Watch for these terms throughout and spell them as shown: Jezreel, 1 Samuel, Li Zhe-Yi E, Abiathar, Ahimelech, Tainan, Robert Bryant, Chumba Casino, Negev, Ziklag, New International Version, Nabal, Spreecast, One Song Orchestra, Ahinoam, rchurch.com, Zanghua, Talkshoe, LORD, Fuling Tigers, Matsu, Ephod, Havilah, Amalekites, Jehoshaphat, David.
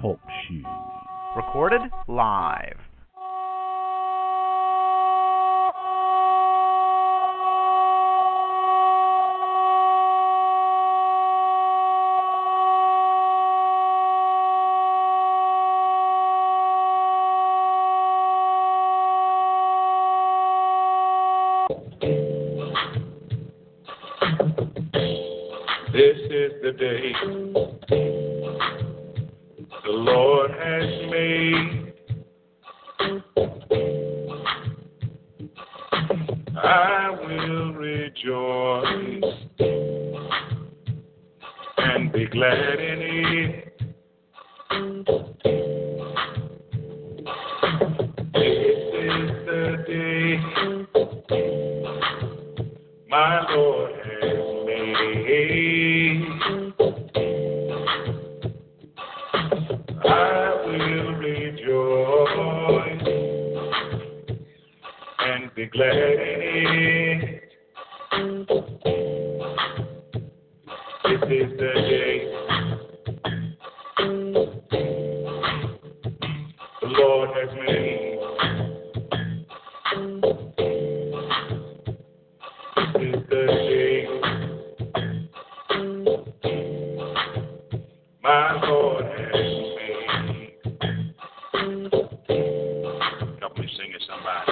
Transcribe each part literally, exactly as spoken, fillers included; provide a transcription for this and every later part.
Talkshoe. Recorded live. This is the day the Lord has made. I will rejoice and be glad in it. This is the day my Lord has made. Glad in it. This is the day the Lord has made. This is the day my Lord has made. Help me sing it, somebody.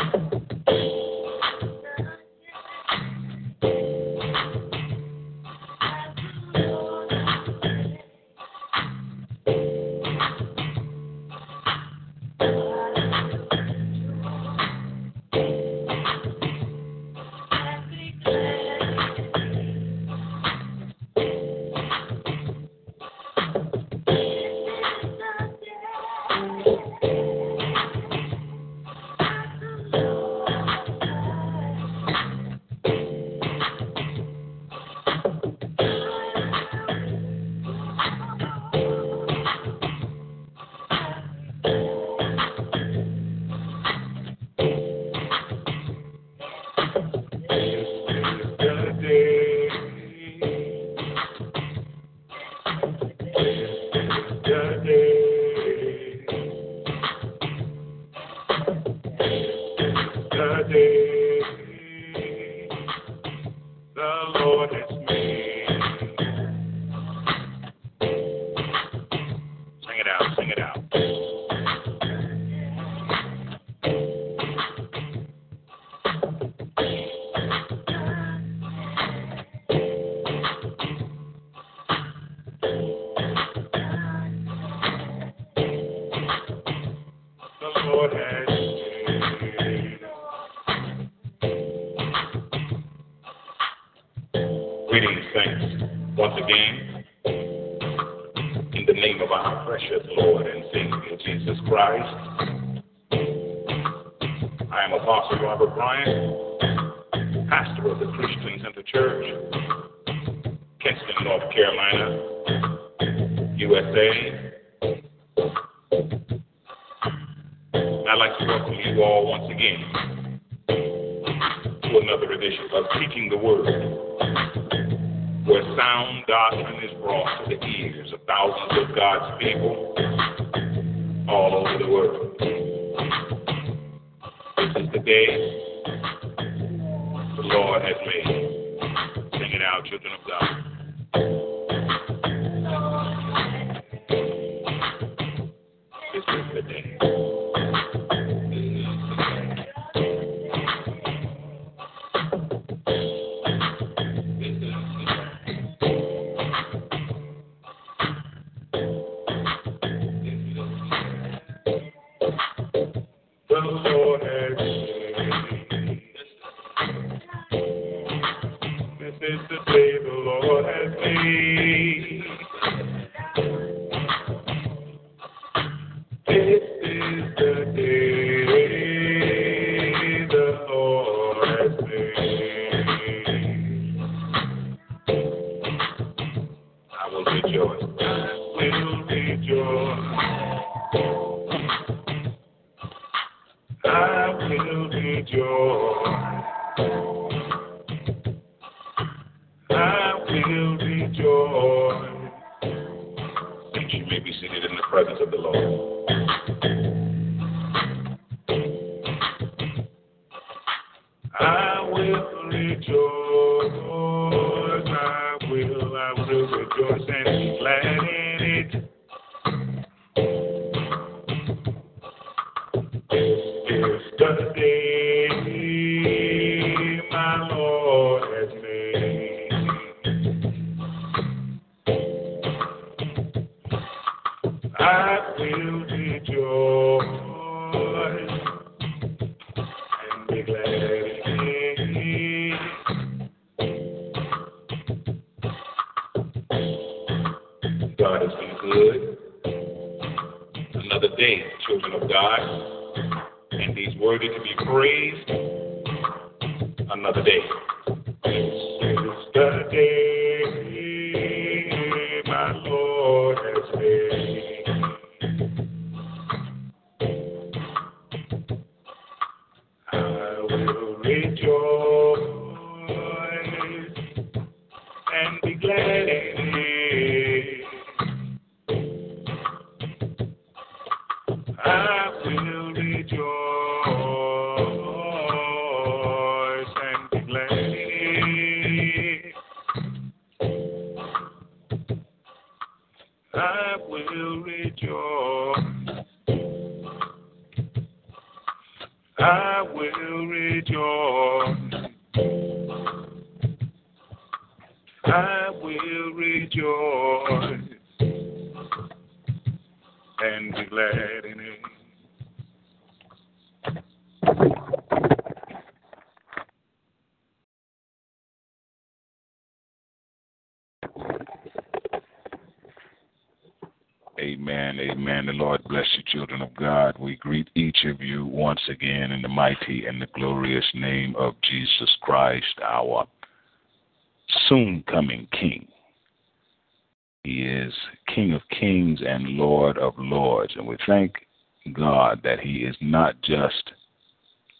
Greetings, saints, once again, in the name of our precious Lord and Savior Jesus Christ. I am Apostle Robert Bryant, pastor of the Christian Center Church, Kinston, North Carolina, U S A. I'd like to welcome you all once again to another edition of Teaching the Word, where sound doctrine is brought to the ears of thousands of God's people all over the world. This is the day the Lord has made. Sing it out, children of God. This is the day. This is the day the Lord has made. rejoice. We'll rejoice. I will rejoice. I will rejoice. You may be seated in the presence of the Lord. I will rejoice. I will, I will rejoice and be glad in it. If the day my Lord has made, I will rejoice and be glad in it. God has been good. Another day, children of God, and He's worthy to be praised. Another day. This is the day my Lord has made. I will rejoice and be glad in it. I will rejoice and be glad in it. I will rejoice. I will rejoice. I will rejoice and be glad in it. Amen, amen. The Lord bless you, children of God. We greet each of you once again in the mighty and the glorious name of Jesus Christ, our soon-coming King. He is King of kings and Lord of lords, and we thank God that He is not just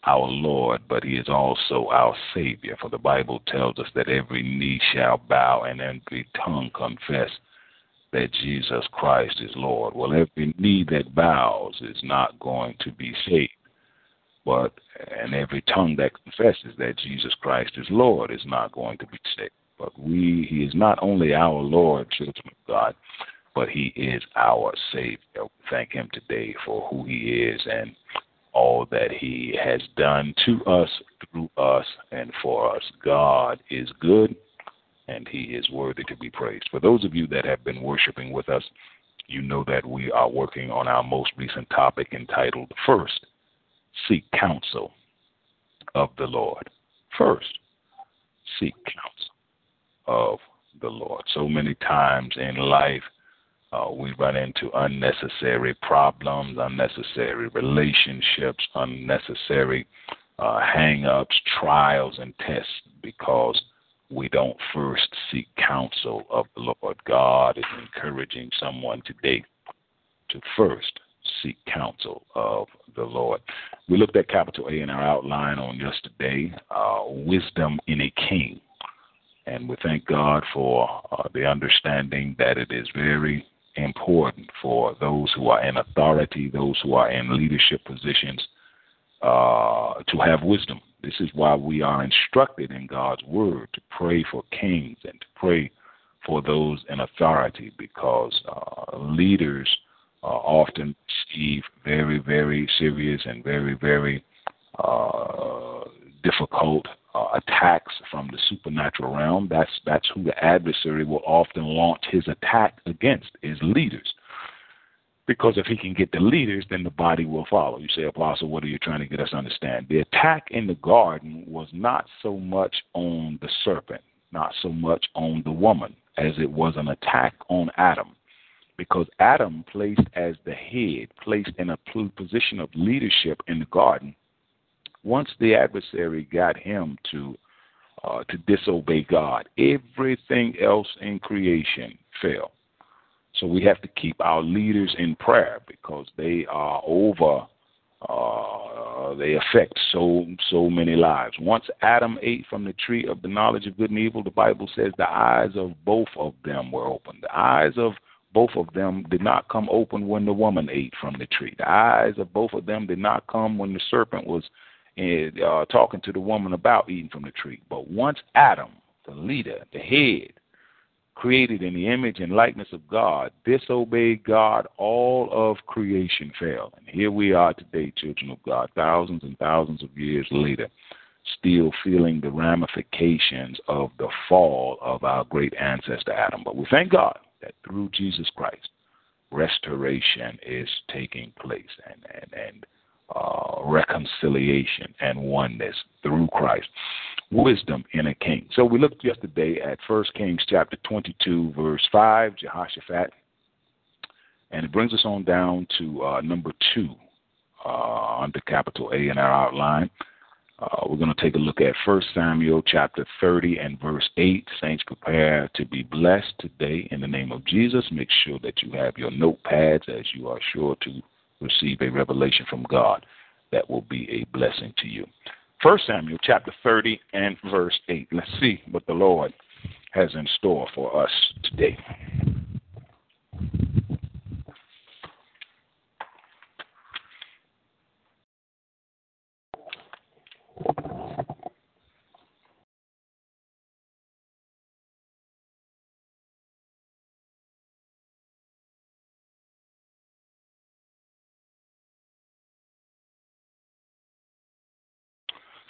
our Lord, but He is also our Savior. For the Bible tells us that every knee shall bow and every tongue confess that Jesus Christ is Lord. Well, every knee that bows is not going to be saved, but and every tongue that confesses that Jesus Christ is Lord is not going to be saved. But we, He is not only our Lord, children of God, but He is our Savior. We thank Him today for who He is and all that He has done to us, through us, and for us. God is good, and He is worthy to be praised. For those of you that have been worshiping with us, you know that we are working on our most recent topic entitled, First, Seek Counsel of the Lord. First, seek counsel of the Lord. So many times in life, Uh, we run into unnecessary problems, unnecessary relationships, unnecessary uh, hang-ups, trials, and tests because we don't first seek counsel of the Lord. God is encouraging someone today to first seek counsel of the Lord. We looked at capital A in our outline on yesterday, uh, wisdom in a king. And we thank God for uh, the understanding that it is very important for those who are in authority, those who are in leadership positions, uh, to have wisdom. This is why we are instructed in God's word to pray for kings and to pray for those in authority, because uh, leaders uh, often receive very, very serious and very, very uh, difficult Uh, attacks from the supernatural realm. That's that's who the adversary will often launch his attack against, is leaders. Because if he can get the leaders, then the body will follow. You say, Apostle, what are you trying to get us to understand? The attack in the garden was not so much on the serpent, not so much on the woman, as it was an attack on Adam. Because Adam, placed as the head, placed in a position of leadership in the garden, once the adversary got him to uh, to disobey God, everything else in creation fell. So we have to keep our leaders in prayer because they are over. Uh, they affect so so many lives. Once Adam ate from the tree of the knowledge of good and evil, the Bible says the eyes of both of them were opened. The eyes of both of them did not come open when the woman ate from the tree. The eyes of both of them did not come when the serpent was uh, talking to the woman about eating from the tree. But once Adam, the leader, the head, created in the image and likeness of God, disobeyed God, all of creation fell. And here we are today, children of God, thousands and thousands of years later, still feeling the ramifications of the fall of our great ancestor Adam. But we thank God that through Jesus Christ, restoration is taking place and, and, and uh, reconciliation and oneness through Christ. Wisdom in a king. So we looked yesterday at First Kings chapter twenty-two, verse five, Jehoshaphat. And it brings us on down to uh, number two uh, under capital A in our outline. Uh, we're going to take a look at First Samuel chapter thirty and verse eight. Saints, prepare to be blessed today in the name of Jesus. Make sure that you have your notepads as you are sure to receive a revelation from God that will be a blessing to you. First Samuel chapter thirty and verse eight. Let's see what the Lord has in store for us today.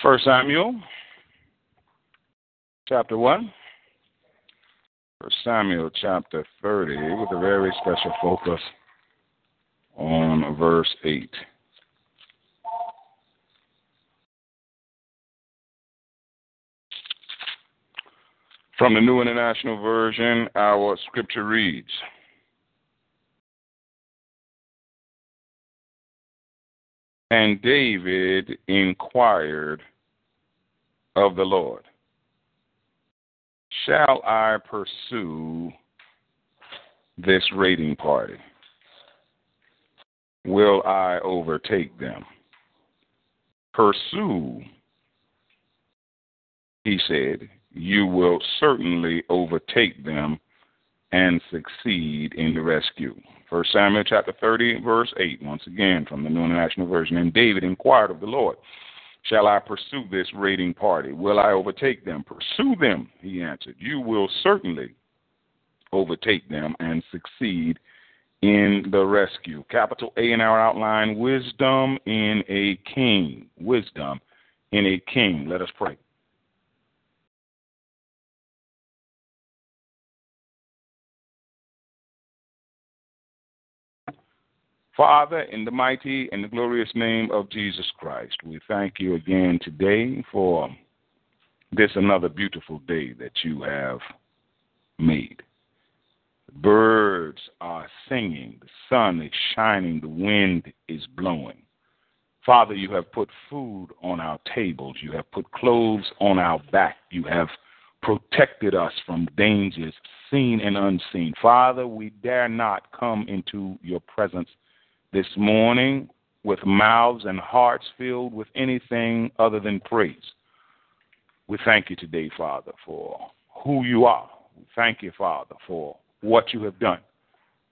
First Samuel, chapter one. First Samuel, chapter thirty, with a very special focus on verse eight. From the New International Version, our scripture reads, and David inquired of the Lord, shall I pursue this raiding party? Will I overtake them? Pursue, he said, you will certainly overtake them and succeed in the rescue. First Samuel chapter thirty, verse eight, once again from the New International Version. And David inquired of the Lord, shall I pursue this raiding party? Will I overtake them? Pursue them, he answered. You will certainly overtake them and succeed in the rescue. Capital A in our outline, wisdom in a king. Wisdom in a king. Let us pray. Father, in the mighty and the glorious name of Jesus Christ, we thank you again today for this another beautiful day that you have made. The birds are singing, the sun is shining, the wind is blowing. Father, you have put food on our tables, you have put clothes on our back, you have protected us from dangers seen and unseen. Father, we dare not come into your presence this morning with mouths and hearts filled with anything other than praise. We thank you today, Father, for who you are. We thank you, Father, for what you have done.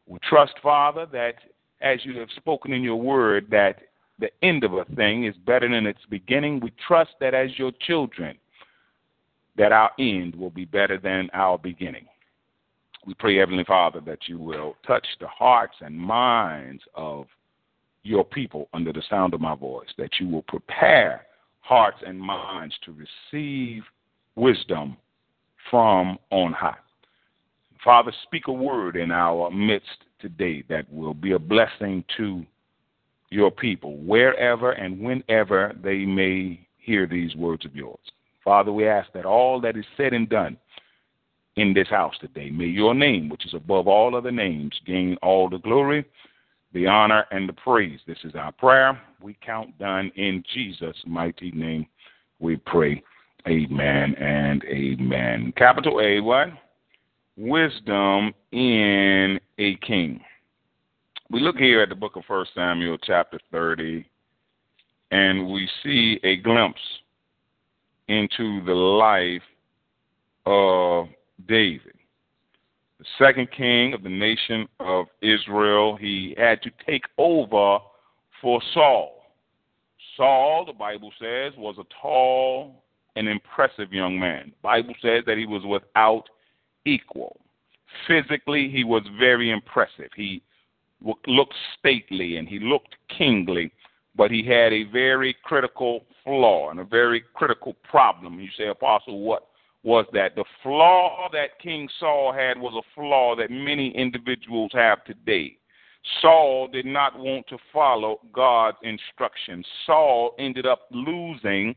We trust, Father, that as you have spoken in your word, that the end of a thing is better than its beginning. We trust that as your children, that our end will be better than our beginning. We pray, Heavenly Father, that you will touch the hearts and minds of your people under the sound of my voice, that you will prepare hearts and minds to receive wisdom from on high. Father, speak a word in our midst today that will be a blessing to your people, wherever and whenever they may hear these words of yours. Father, we ask that all that is said and done in this house today, may your name, which is above all other names, gain all the glory, the honor, and the praise. This is our prayer. We count done in Jesus' mighty name. We pray. Amen and amen. Capital A, what? wisdom in a king. We look here at the book of First Samuel chapter thirty, and we see a glimpse into the life of David, the second king of the nation of Israel. He had to take over for Saul. Saul, the Bible says, was a tall and impressive young man. The Bible says that he was without equal. Physically, he was very impressive. He looked stately and he looked kingly, but he had a very critical flaw and a very critical problem. You say, Apostle, what was that? The flaw that King Saul had was a flaw that many individuals have today. Saul did not want to follow God's instructions. Saul ended up losing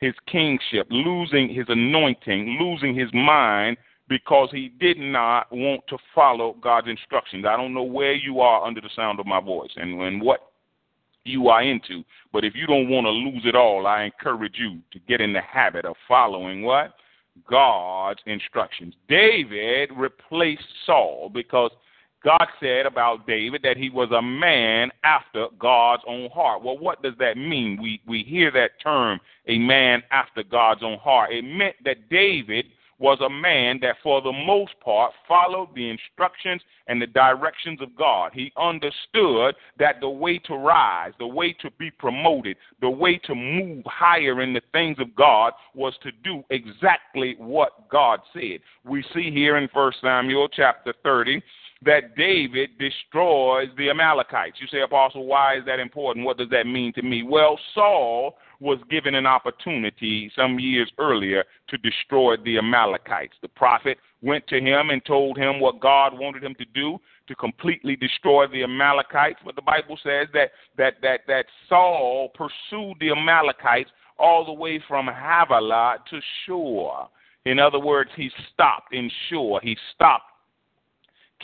his kingship, losing his anointing, losing his mind, because he did not want to follow God's instructions. I don't know where you are under the sound of my voice and, and what you are into, but if you don't want to lose it all, I encourage you to get in the habit of following what? God's instructions. David replaced Saul because God said about David that he was a man after God's own heart. Well, what does that mean? We, we hear that term, a man after God's own heart. It meant that David was a man that for the most part followed the instructions and the directions of God. He understood that the way to rise, the way to be promoted, the way to move higher in the things of God was to do exactly what God said. We see here in First Samuel chapter thirty that David destroys the Amalekites. You say, Apostle, why is that important? What does that mean to me? Well, Saul was given an opportunity some years earlier to destroy the Amalekites. The prophet went to him and told him what God wanted him to do, to completely destroy the Amalekites. But the Bible says that that that that Saul pursued the Amalekites all the way from Havilah to Shur. In other words, he stopped in Shur. He stopped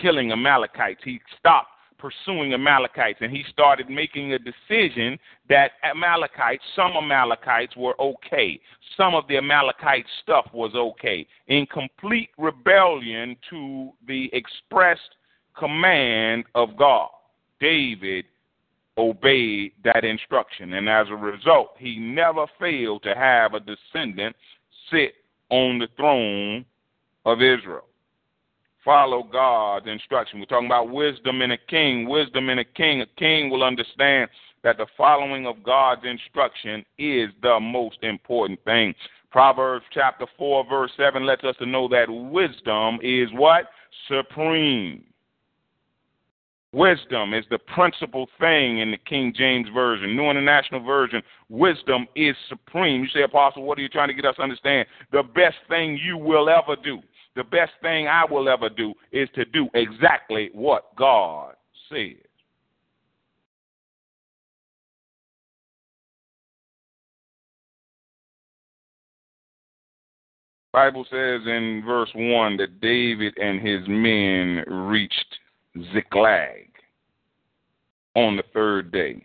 killing Amalekites. He stopped pursuing Amalekites, and he started making a decision that Amalekites, some Amalekites were okay. Some of the Amalekite stuff was okay, in complete rebellion to the expressed command of God. David obeyed that instruction, and as a result, he never failed to have a descendant sit on the throne of Israel. Follow God's instruction. We're talking about wisdom in a king. Wisdom in a king. A king will understand that the following of God's instruction is the most important thing. Proverbs chapter four, verse seven lets us to know that wisdom is what? Supreme. Wisdom is the principal thing in the King James Version. New International Version, wisdom is supreme. You say, Apostle, what are you trying to get us to understand? The best thing you will ever do. The best thing I will ever do is to do exactly what God says. The Bible says in verse one that David and his men reached Ziklag on the third day.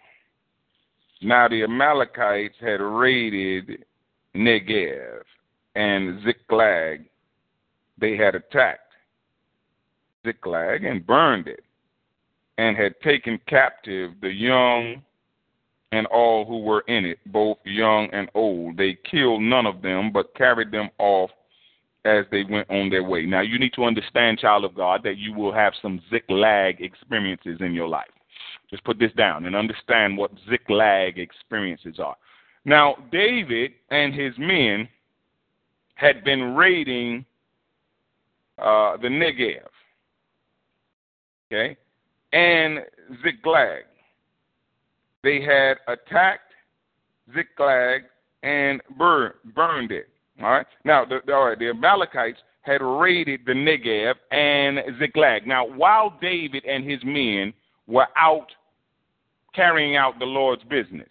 Now the Amalekites had raided Negev and Ziklag. They had attacked Ziklag and burned it, and had taken captive the young and all who were in it, both young and old. They killed none of them, but carried them off as they went on their way. Now, you need to understand, child of God, that you will have some Ziklag experiences in your life. Just put this down and understand what Ziklag experiences are. Now, David and his men had been raiding Uh, the Negev, okay, and Ziklag. They had attacked Ziklag and burn, burned it, all right? Now, the, all right, the Amalekites had raided the Negev and Ziklag. Now, while David and his men were out carrying out the Lord's business,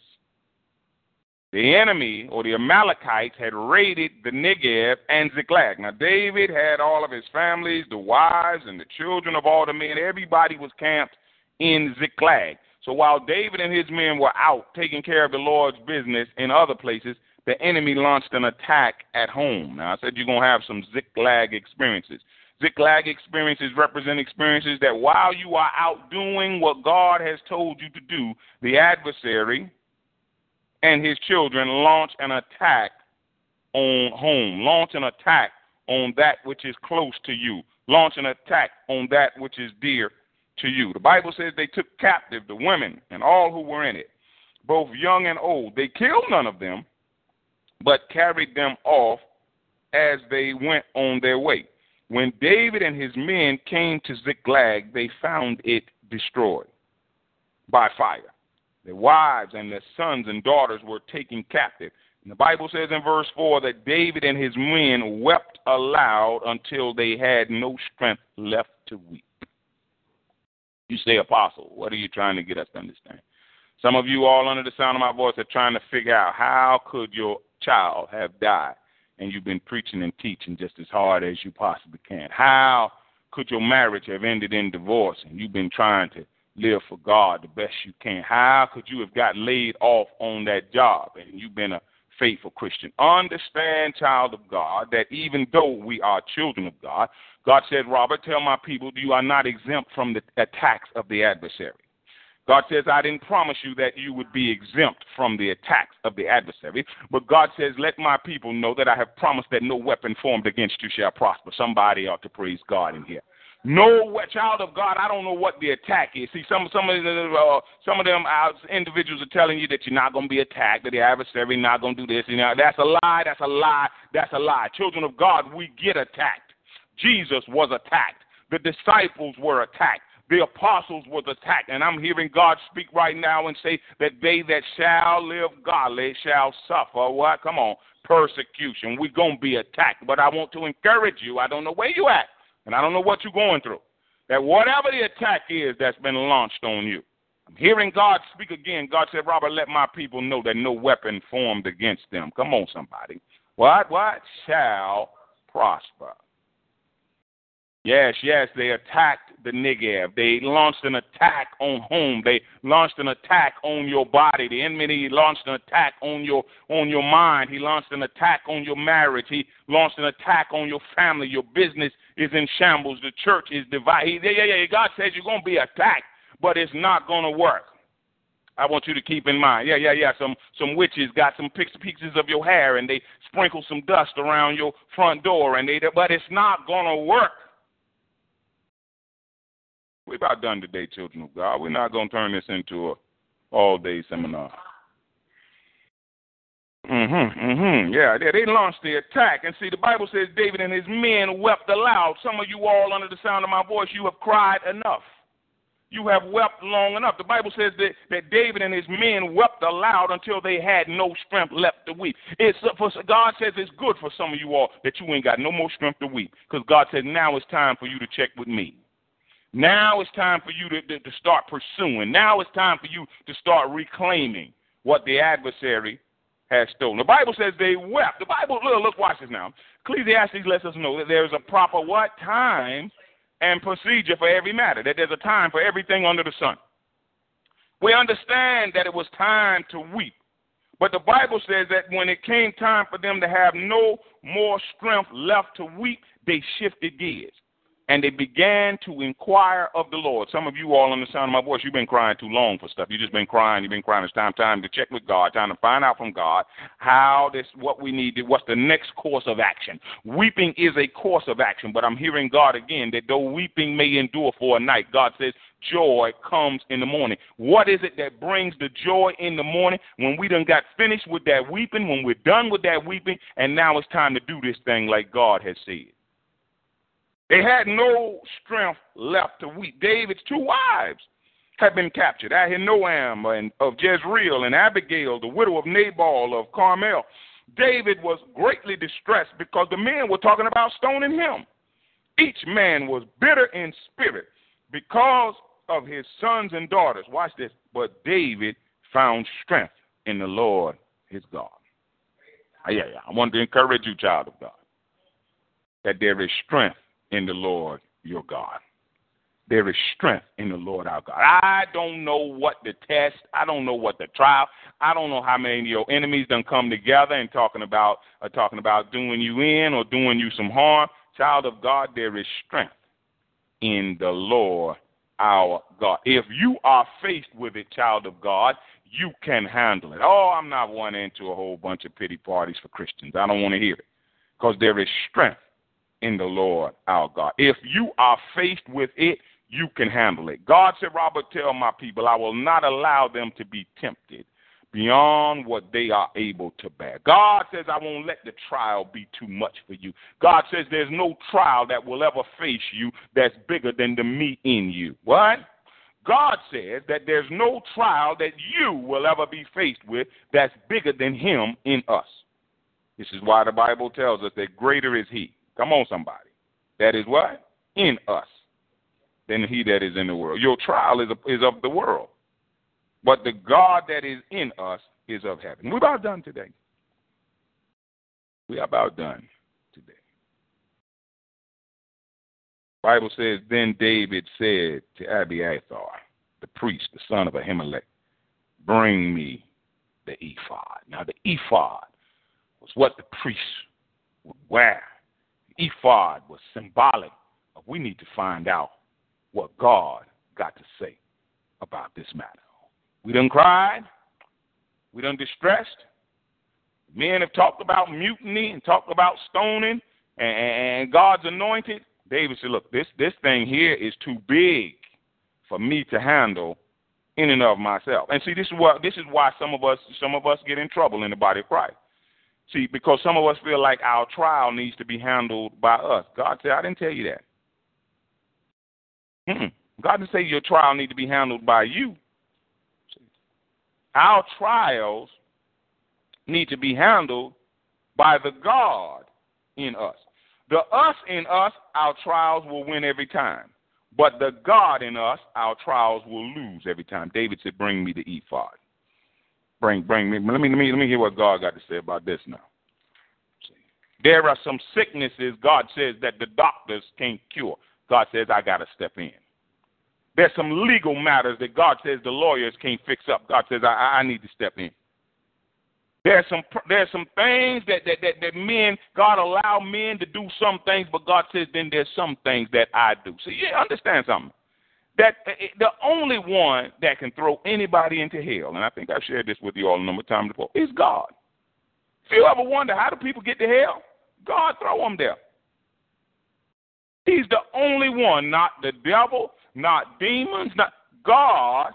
the enemy, or the Amalekites, had raided the Negev and Ziklag. Now, David had all of his families, the wives and the children of all the men. Everybody was camped in Ziklag. So while David and his men were out taking care of the Lord's business in other places, the enemy launched an attack at home. Now, I said you're going to have some Ziklag experiences. Ziklag experiences represent experiences that while you are out doing what God has told you to do, the adversary and his children launch an attack on home, launch an attack on that which is close to you, launch an attack on that which is dear to you. The Bible says they took captive the women and all who were in it, both young and old. They killed none of them, but carried them off as they went on their way. When David and his men came to Ziklag, they found it destroyed by fire. Their wives and their sons and daughters were taken captive. And the Bible says in verse four that David and his men wept aloud until they had no strength left to weep. You say, Apostle, what are you trying to get us to understand? Some of you all under the sound of my voice are trying to figure out how could your child have died, and you've been preaching and teaching just as hard as you possibly can. How could your marriage have ended in divorce, and you've been trying to live for God the best you can? How could you have got laid off on that job, and you've been a faithful Christian? Understand, child of God, that even though we are children of God, God said, Robert, tell my people you are not exempt from the attacks of the adversary. God says, I didn't promise you that you would be exempt from the attacks of the adversary. But God says, let my people know that I have promised that no weapon formed against you shall prosper. Somebody ought to praise God in here. No, child of God, I don't know what the attack is. See, some some of the, uh, some of them uh, individuals are telling you that you're not going to be attacked, that the adversary not going to do this. You know, that's a lie, that's a lie, that's a lie. Children of God, we get attacked. Jesus was attacked. The disciples were attacked. The apostles was attacked, and I'm hearing God speak right now and say that they that shall live godly shall suffer. What? Come on, persecution. We're going to be attacked, but I want to encourage you. I don't know where you at, and I don't know what you're going through, that whatever the attack is that's been launched on you, I'm hearing God speak again. God said, Robert, let my people know that no weapon formed against them. Come on, somebody. What? What? Shall prosper. Yes, yes, they attacked the Negev. They launched an attack on home. They launched an attack on your body. The enemy launched an attack on your on your mind. He launched an attack on your marriage. He launched an attack on your family. Your business is in shambles. The church is divided. Yeah, yeah, yeah. God says you're going to be attacked, but it's not going to work. I want you to keep in mind, yeah, yeah, yeah, some some witches got some pieces of your hair, and they sprinkle some dust around your front door, and they but it's not going to work. We're about done today, children of God. We're not going to turn this into a all-day seminar. Mm-hmm, mm-hmm, yeah, yeah, they launched the attack. And see, the Bible says David and his men wept aloud. Some of you all under the sound of my voice, you have cried enough. You have wept long enough. The Bible says that, that David and his men wept aloud until they had no strength left to weep. It's for, God says it's good for some of you all that you ain't got no more strength to weep, because God said now it's time for you to check with me. Now it's time for you to, to, to start pursuing. Now it's time for you to start reclaiming what the adversary has stolen. The Bible says they wept. The Bible, look, look watch this now. Ecclesiastes lets us know that there's a proper what? Time and procedure for every matter, that there's a time for everything under the sun. We understand that it was time to weep. But the Bible says that when it came time for them to have no more strength left to weep, they shifted gears. And they began to inquire of the Lord. Some of you all on the sound of my voice, you've been crying too long for stuff. You've just been crying. You've been crying. It's time, time to check with God, time to find out from God how this, what we need, what's the next course of action. Weeping is a course of action, but I'm hearing God again that though weeping may endure for a night, God says joy comes in the morning. What is it that brings the joy in the morning? When we done got finished with that weeping, when we're done with that weeping, and now it's time to do this thing like God has said. They had no strength left to weep. David's two wives had been captured, Ahinoam and of Jezreel and Abigail, the widow of Nabal of Carmel. David was greatly distressed because the men were talking about stoning him. Each man was bitter in spirit because of his sons and daughters. Watch this. But David found strength in the Lord his God. Yeah, yeah. I want to encourage you, child of God, that there is strength in the Lord your God. There is strength in the Lord our God. I don't know what the test. I don't know what the trial. I don't know how many of your enemies done come together and talking about uh, talking about doing you in or doing you some harm. Child of God, there is strength in the Lord our God. If you are faced with it, child of God, you can handle it. Oh, I'm not one into a whole bunch of pity parties for Christians. I don't want to hear it, because there is strength in the Lord our God. If you are faced with it, you can handle it. God said, Robert, tell my people, I will not allow them to be tempted beyond what they are able to bear. God says, I won't let the trial be too much for you. God says there's no trial that will ever face you that's bigger than the me in you. What? God says that there's no trial that you will ever be faced with that's bigger than him in us. This is why the Bible tells us that greater is he. Come on, somebody. That is what? In us than he that is in the world. Your trial is is of the world, but the God that is in us is of heaven. We're about done today. We are about done today. The Bible says, then David said to Abiathar, the priest, the son of Ahimelech, bring me the ephod. Now, the ephod was what the priest would wear. The ephod was symbolic of we need to find out what God got to say about this matter. We done cried. We done distressed. Men have talked about mutiny and talked about stoning and, and God's anointed. David said, look, this, this thing here is too big for me to handle in and of myself. And see, this is what this is why some of us some of us get in trouble in the body of Christ. See, because some of us feel like our trial needs to be handled by us. God said, I didn't tell you that. Mm-mm. God didn't say your trial needs to be handled by you. Our trials need to be handled by the God in us. The us in us, our trials will win every time. But the God in us, our trials will lose every time. David said, bring me the ephod. Bring, bring me. Let me, let me, let me hear what God got to say about this now. There are some sicknesses, God says, that the doctors can't cure. God says, I got to step in. There's some legal matters that God says the lawyers can't fix up. God says, I, I need to step in. There's some there's some things that, that, that, that men, God allow men to do some things, but God says then there's some things that I do. So you understand something. That it, the only one that can throw anybody into hell, and I think I've shared this with you all a number of times before, is God. If you ever wonder how do people get to hell, God throw them there. He's the only one, not the devil, not demons, not God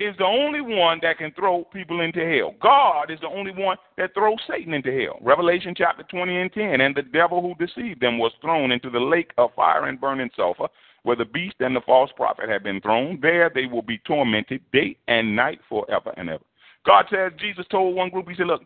is the only one that can throw people into hell. God is the only one that throws Satan into hell. Revelation chapter twenty and ten, and the devil who deceived them was thrown into the lake of fire and burning sulfur, where the beast and the false prophet have been thrown. There they will be tormented day and night forever and ever. God says, Jesus told one group, he said, look,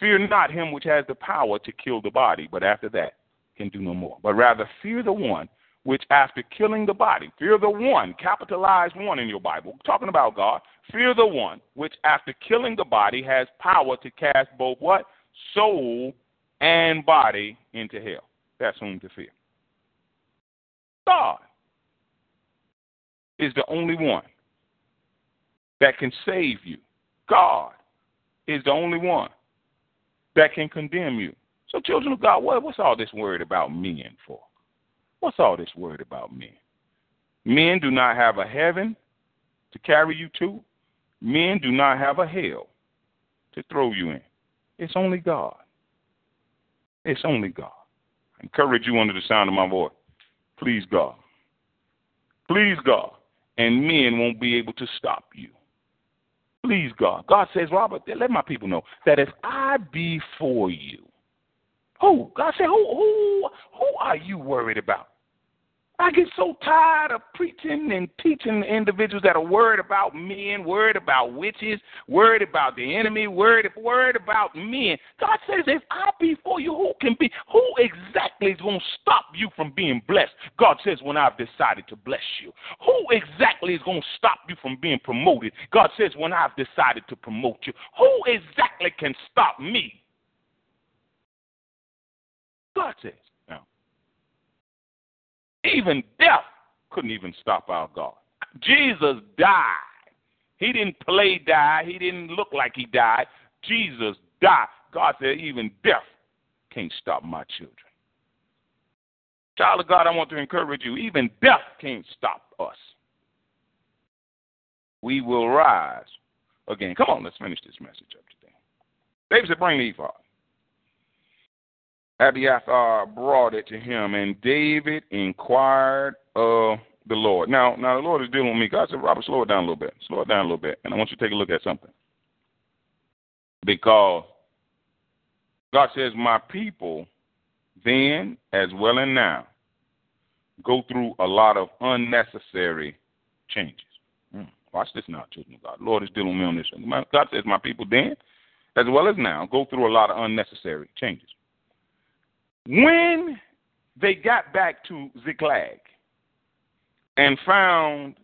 fear not him which has the power to kill the body, but after that can do no more. But rather fear the one which after killing the body, fear the one, capitalized one in your Bible, talking about God, fear the one which after killing the body has power to cast both what? Soul and body into hell. That's whom to fear. God is the only one that can save you. God is the only one that can condemn you. So children of God, what, what's all this worried about men for? What's all this word about men? Men do not have a heaven to carry you to. Men do not have a hell to throw you in. It's only God. It's only God. I encourage you under the sound of my voice. Please, God. Please, God. And men won't be able to stop you. Please, God. God says, Robert, let my people know that if I be for you, who? God said, who, who, who are you worried about? I get so tired of preaching and teaching individuals that are worried about men, worried about witches, worried about the enemy, worried, worried about men. God says, if I be for you, who can be? Who exactly is going to stop you from being blessed? God says, when I've decided to bless you. Who exactly is going to stop you from being promoted? God says, when I've decided to promote you. Who exactly can stop me? God says, no. Even death couldn't even stop our God. Jesus died. He didn't play die. He didn't look like he died. Jesus died. God said, even death can't stop my children. Child of God, I want to encourage you, even death can't stop us. We will rise again. Come on, let's finish this message up today. David said, bring the ephod. Abiathar brought it to him, and David inquired of the Lord. Now, now the Lord is dealing with me. God said, Robert, slow it down a little bit. Slow it down a little bit. And I want you to take a look at something. Because God says, my people then as well and now go through a lot of unnecessary changes. Mm. Watch this now, children of God. The Lord is dealing with me on this. My, God says, my people then as well as now go through a lot of unnecessary changes. When they got back to Ziklag and found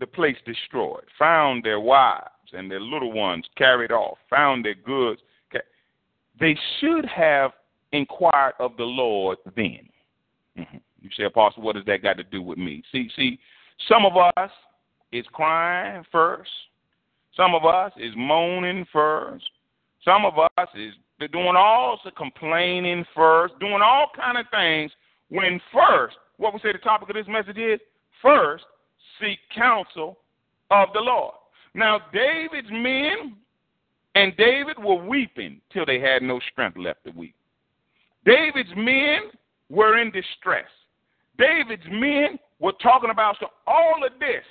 the place destroyed, found their wives and their little ones carried off, found their goods, they should have inquired of the Lord then. Mm-hmm. You say, Apostle, what does that got to do with me? See, see, some of us is crying first. Some of us is moaning first. Some of us is They're doing all the complaining first, doing all kind of things, when first, what we say the topic of this message is, first, seek counsel of the Lord. Now, David's men and David were weeping till they had no strength left to weep. David's men were in distress. David's men were talking about all of this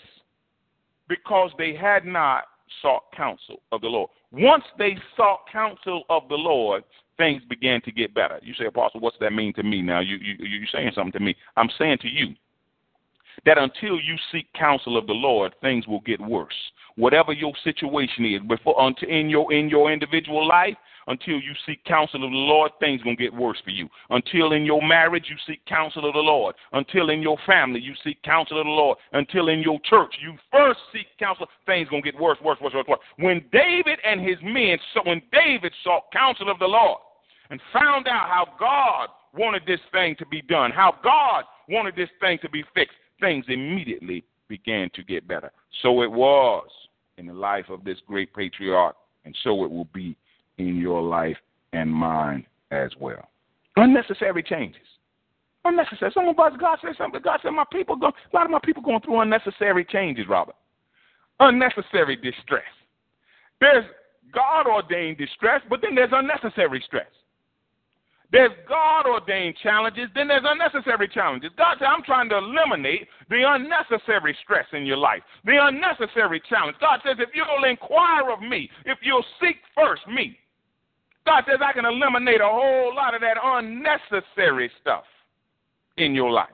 because they had not sought counsel of the Lord. Once they sought counsel of the Lord, things began to get better. You say, Apostle, what's that mean to me now? You, you, you're saying something to me. I'm saying to you that until you seek counsel of the Lord, things will get worse. Whatever your situation is before, in your, in your individual life, until you seek counsel of the Lord, things going to get worse for you. Until in your marriage, you seek counsel of the Lord. Until in your family, you seek counsel of the Lord. Until in your church, you first seek counsel, things going to get worse, worse, worse, worse, worse. When David and his men, so when David sought counsel of the Lord and found out how God wanted this thing to be done, how God wanted this thing to be fixed, things immediately began to get better. So it was in the life of this great patriarch, and so it will be in your life and mine as well. Unnecessary changes. Unnecessary. Some of us, God said something. God said, my people, go, a lot of my people going through unnecessary changes, Robert. Unnecessary distress. There's God-ordained distress, but then there's unnecessary stress. There's God-ordained challenges, then there's unnecessary challenges. God said, I'm trying to eliminate the unnecessary stress in your life, the unnecessary challenge. God says, if you'll inquire of me, if you'll seek first me, God says, I can eliminate a whole lot of that unnecessary stuff in your life.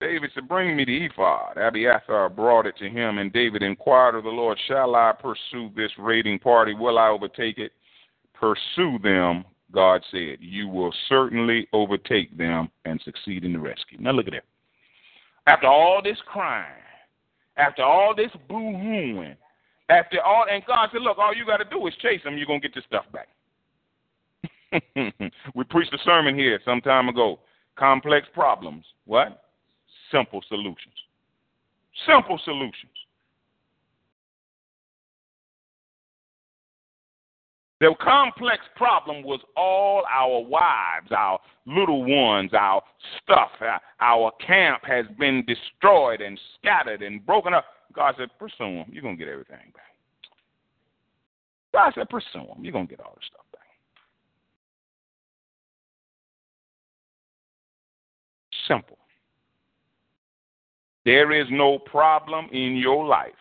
David said, bring me the ephod. Abiathar brought it to him, and David inquired of the Lord, shall I pursue this raiding party? Will I overtake it? Pursue them, God said. You will certainly overtake them and succeed in the rescue. Now look at that. After all this crying, after all this boo-hooing, after all, and God said, look, all you got to do is chase them. You're going to get your stuff back. We preached a sermon here some time ago. Complex problems. What? Simple solutions. Simple solutions. The complex problem was all our wives, our little ones, our stuff. Our camp has been destroyed and scattered and broken up. God said, pursue them. You're going to get everything back. God said, pursue them. You're going to get all this stuff back. Simple. There is no problem in your life,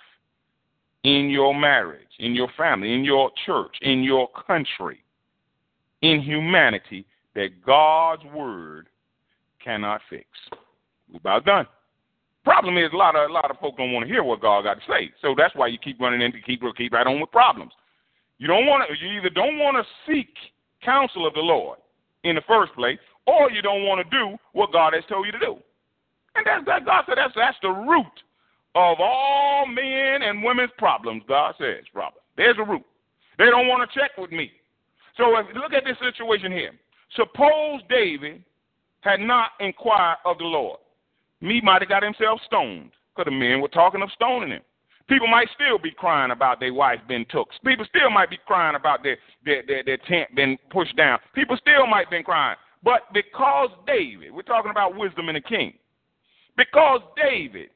in your marriage, in your family, in your church, in your country, in humanity, that God's word cannot fix. We're about done. Problem is a lot of a lot of folk don't want to hear what God got to say. So that's why you keep running into keep keep right on with problems. You don't want to you either don't want to seek counsel of the Lord in the first place, or you don't want to do what God has told you to do. And that's, that God said that's, that's the root of all men and women's problems, God says, Robert. There's a root. They don't want to check with me. So if, look at this situation here. Suppose David had not inquired of the Lord. He might have got himself stoned because the men were talking of stoning him. People might still be crying about their wife being took. People still might be crying about their, their, their, their tent being pushed down. People still might be crying. But because David, we're talking about wisdom in a king, because David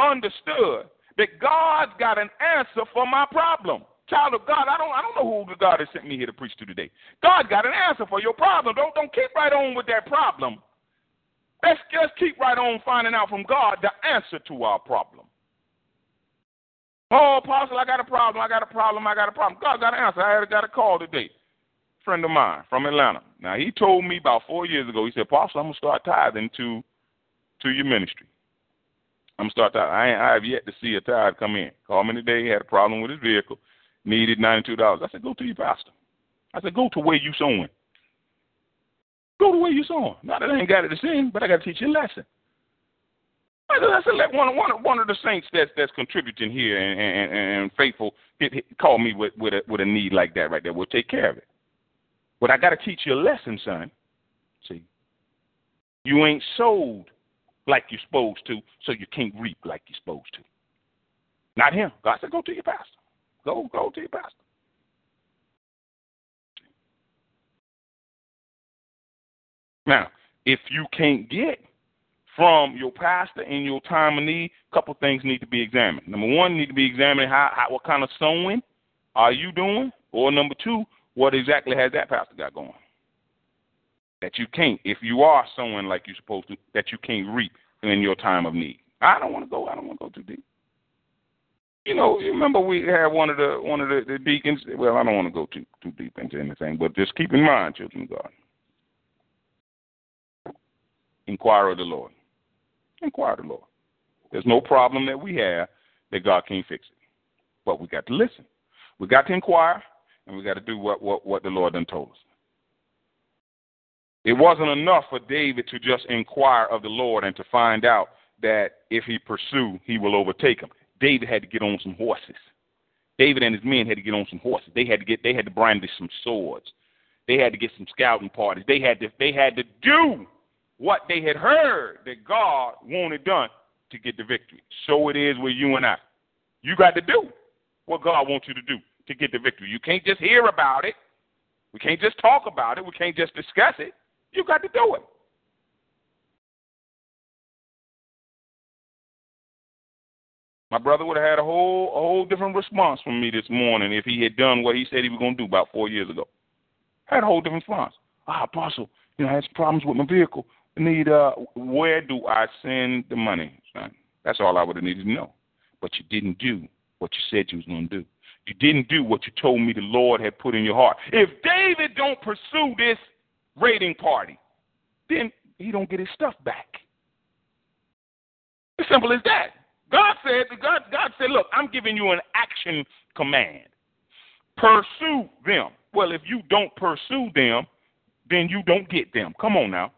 understood that God's got an answer for my problem. Child of God, I don't I don't know who God has sent me here to preach to today. God got an answer for your problem. Don't, don't keep right on with that problem. Let's just keep right on finding out from God the answer to our problem. Oh, Apostle, I got a problem, I got a problem, I got a problem. God got an answer. I had got a call today. A friend of mine from Atlanta. Now, he told me about four years ago, he said, Apostle, I'm going to start tithing to, to your ministry. I'm going to start tithing. I, I have yet to see a tithe come in. Called me today, he had a problem with his vehicle, needed ninety-two dollars. I said, go to your pastor. I said, go to where you sowing. Go to where you sowing. Not that I ain't got it to sin, but I got to teach you a lesson. I said, let one, one, one of the saints that's, that's contributing here and, and, and faithful hit, hit, call me with, with, a, with a need like that right there. We'll take care of it. But I got to teach you a lesson, son. See, you ain't sold like you're supposed to, so you can't reap like you're supposed to. Not him. God said, go to your pastor. Go, go to your pastor. Now, if you can't get from your pastor in your time of need, a couple things need to be examined. Number one, need to be examined how, how what kind of sowing are you doing? Or number two, what exactly has that pastor got going? That you can't, if you are sowing like you're supposed to, that you can't reap in your time of need. I don't want to go, I don't want to go too deep. You know, you remember we had one of the one of the, the deacons. Well, I don't want to go too too deep into anything, but just keep in mind, children of God. Inquire of the Lord. Inquire of the Lord. There's no problem that we have that God can't fix it. But we got to listen. We got to inquire, and we got to do what, what, what the Lord done told us. It wasn't enough for David to just inquire of the Lord and to find out that if he pursue, he will overtake him. David had to get on some horses. David and his men had to get on some horses. They had to get. They had to brandish some swords. They had to get some scouting parties. They had to. They had to do what they had heard that God wanted done to get the victory. So it is with you and I. You got to do what God wants you to do to get the victory. You can't just hear about it. We can't just talk about it. We can't just discuss it. You got to do it. My brother would have had a whole a whole different response from me this morning if he had done what he said he was going to do about four years ago. Had a whole different response. Ah, Apostle, you know, I had some problems with my vehicle. I need, uh, where do I send the money, son? That's all I would have needed to know. But you didn't do what you said you was going to do. You didn't do what you told me the Lord had put in your heart. If David don't pursue this raiding party, then he don't get his stuff back. As simple as that. God said, God, God said, look, I'm giving you an action command. Pursue them. Well, if you don't pursue them, then you don't get them. Come on now.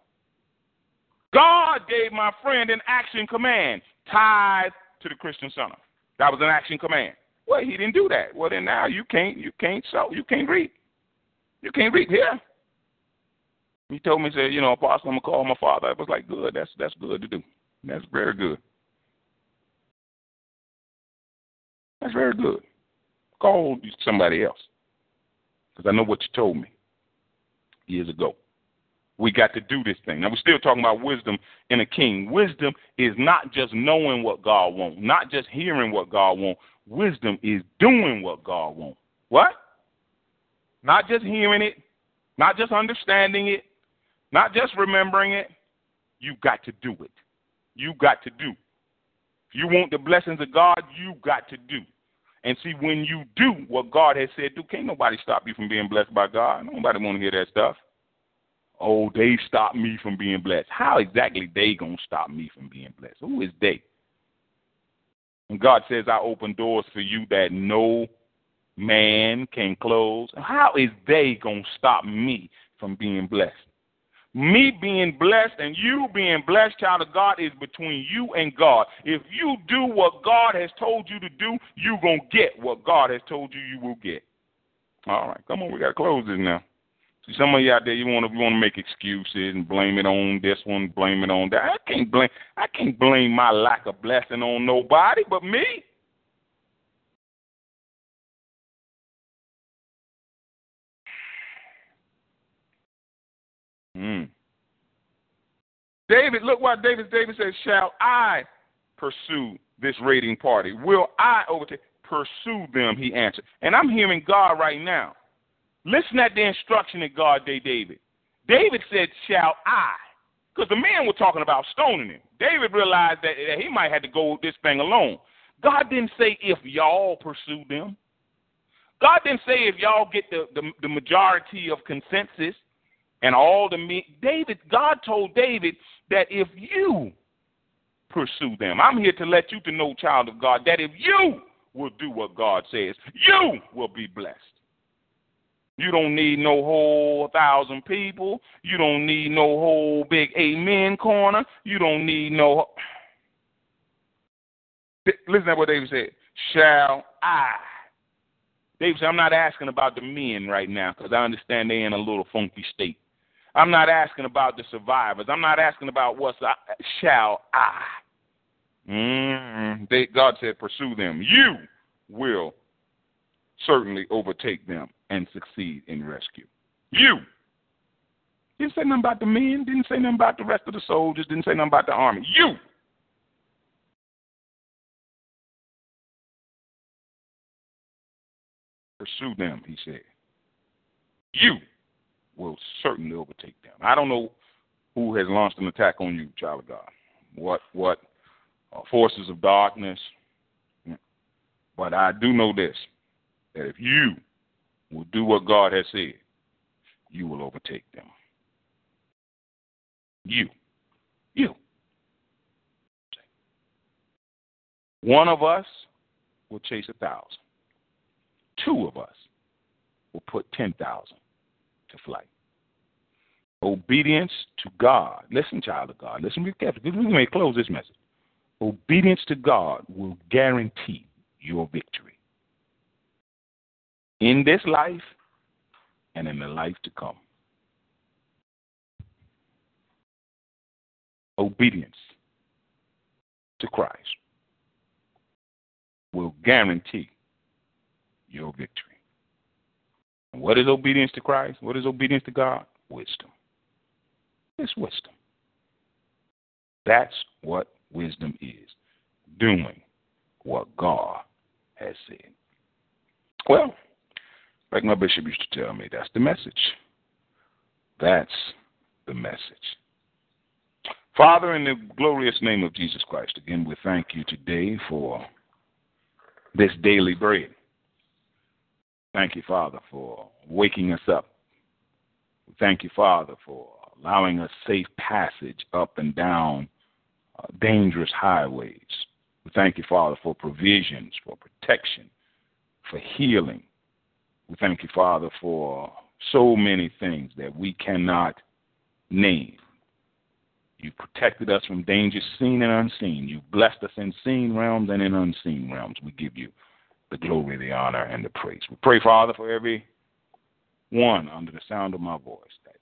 God gave my friend an action command, tithe to the Christian Center. That was an action command. Well, he didn't do that. Well, then now you can't, you can't sow, you can't reap. You can't reap here. He told me, he said, you know, Apostle, I'm going to call my father. I was like, good, that's, that's good to do. That's very good. That's very good. Call somebody else, because I know what you told me years ago. We got to do this thing. Now, we're still talking about wisdom in a king. Wisdom is not just knowing what God wants, not just hearing what God wants. Wisdom is doing what God wants. What? Not just hearing it, not just understanding it, not just remembering it. You got to do it. You got to do. If you want the blessings of God, you got to do. And see, when you do what God has said, do, can't nobody stop you from being blessed by God. Nobody want to hear that stuff. Oh, they stopped me from being blessed. How exactly they going to stop me from being blessed? Who is they? And God says, I open doors for you that no man can close. How is they going to stop me from being blessed? Me being blessed and you being blessed, child of God, is between you and God. If you do what God has told you to do, you're going to get what God has told you you will get. All right, come on, we got to close this now. See, some of you out there, you want to you want to make excuses and blame it on this one, blame it on that. I can't blame I can't blame my lack of blessing on nobody but me. David, look what David, David says, shall I pursue this raiding party? Will I overtake? Pursue them, he answered. And I'm hearing God right now. Listen at the instruction that God gave David. David said, shall I? Because the men were talking about stoning him. David realized that, that he might have to go with this thing alone. God didn't say if y'all pursue them. God didn't say if y'all get the, the, the majority of consensus and all the men. David, God told David that if you pursue them, I'm here to let you to know, child of God, that if you will do what God says, you will be blessed. You don't need no whole thousand people. You don't need no whole big amen corner. You don't need no... Listen to what David said. Shall I? David said, I'm not asking about the men right now because I understand they're in a little funky state. I'm not asking about the survivors. I'm not asking about what's... I, shall I? Mm-mm. They, God said, pursue them. You will certainly overtake them and succeed in rescue. You. Didn't say nothing about the men. Didn't say nothing about the rest of the soldiers. Didn't say nothing about the army. You. Pursue them, he said. You will certainly overtake them. I don't know who has launched an attack on you, child of God. What, what uh, forces of darkness. But I do know this, that if you will do what God has said, you will overtake them. You. You. One of us will chase a thousand. Two of us will put ten thousand to flight. Obedience to God. Listen, child of God. Listen, be careful. We may close this message. Obedience to God will guarantee your victory in this life and in the life to come. Obedience to Christ will guarantee your victory. And what is obedience to Christ? What is obedience to God? Wisdom. It's wisdom. That's what wisdom is. Doing what God has said. Well, like my bishop used to tell me, that's the message. That's the message. Father, in the glorious name of Jesus Christ, again, we thank you today for this daily bread. Thank you, Father, for waking us up. Thank you, Father, for allowing us safe passage up and down uh, dangerous highways. We thank you, Father, for provisions, for protection, for healing. We thank you, Father, for so many things that we cannot name. You've protected us from dangers seen and unseen. You've blessed us in seen realms and in unseen realms. We give you the glory, the honor, and the praise. We pray, Father, for every one under the sound of my voice, that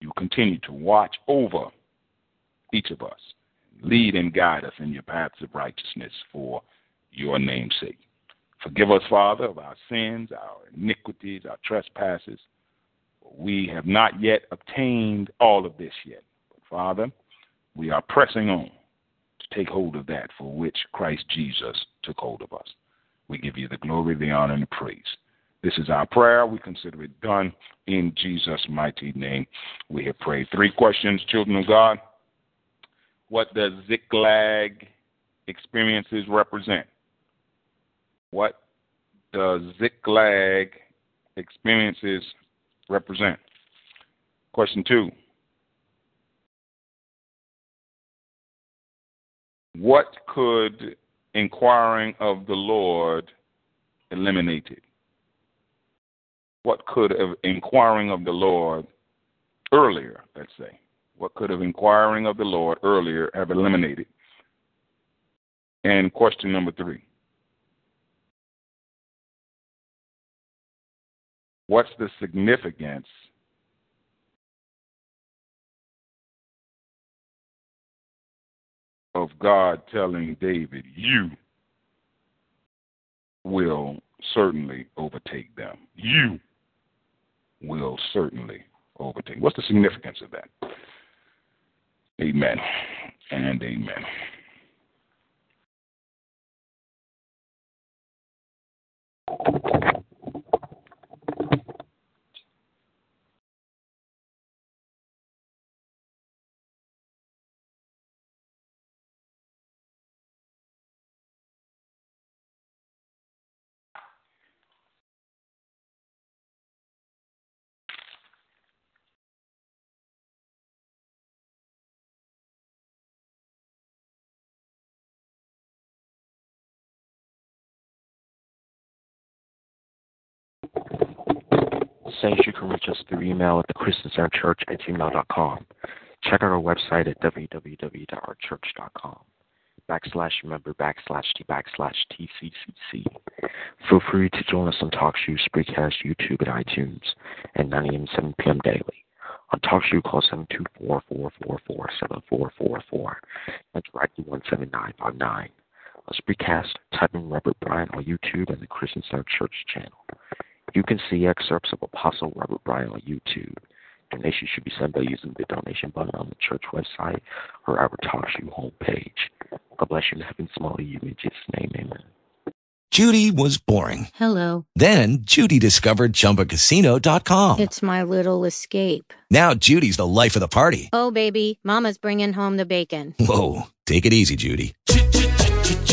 you continue to watch over each of us, lead and guide us in your paths of righteousness for your name's sake. Forgive us, Father, of our sins, our iniquities, our trespasses. We have not yet obtained all of this yet. But, Father, we are pressing on to take hold of that for which Christ Jesus took hold of us. We give you the glory, the honor, and the praise. This is our prayer. We consider it done in Jesus' mighty name. We have prayed. Three questions, children of God. What does Ziklag experiences represent? What does Ziklag experiences represent? Question two. What could inquiring of the Lord eliminated? What could have inquiring of the Lord earlier, let's say, what could have inquiring of the Lord earlier have eliminated? And question number three. What's the significance of God telling David, you will certainly overtake them. You will certainly overtake. What's the significance of that? Amen and amen. Says you can reach us through email at the christians r church at gmail dot com. Check out our website at w w w dot r church dot com backslash member backslash t backslash tccc. Feel free to join us on Talkshoe, Spreecast, YouTube, and iTunes at nine a.m. to seven p.m. daily. On Talkshoe, call seven two four, four four four, seven four four four. That's right, one seven nine five nine. On Spreecast, type in Robert Bryant on YouTube and the Christians Our Church channel. You can see excerpts of Apostle Robert Bryant on YouTube. Donations should be sent by using the donation button on the church website or our Talkshoe homepage. God bless you in heaven, small you, in Jesus' name, amen. Judy was boring. Hello. Then Judy discovered chumba casino dot com. It's my little escape. Now Judy's the life of the party. Oh, baby, mama's bringing home the bacon. Whoa, take it easy, Judy.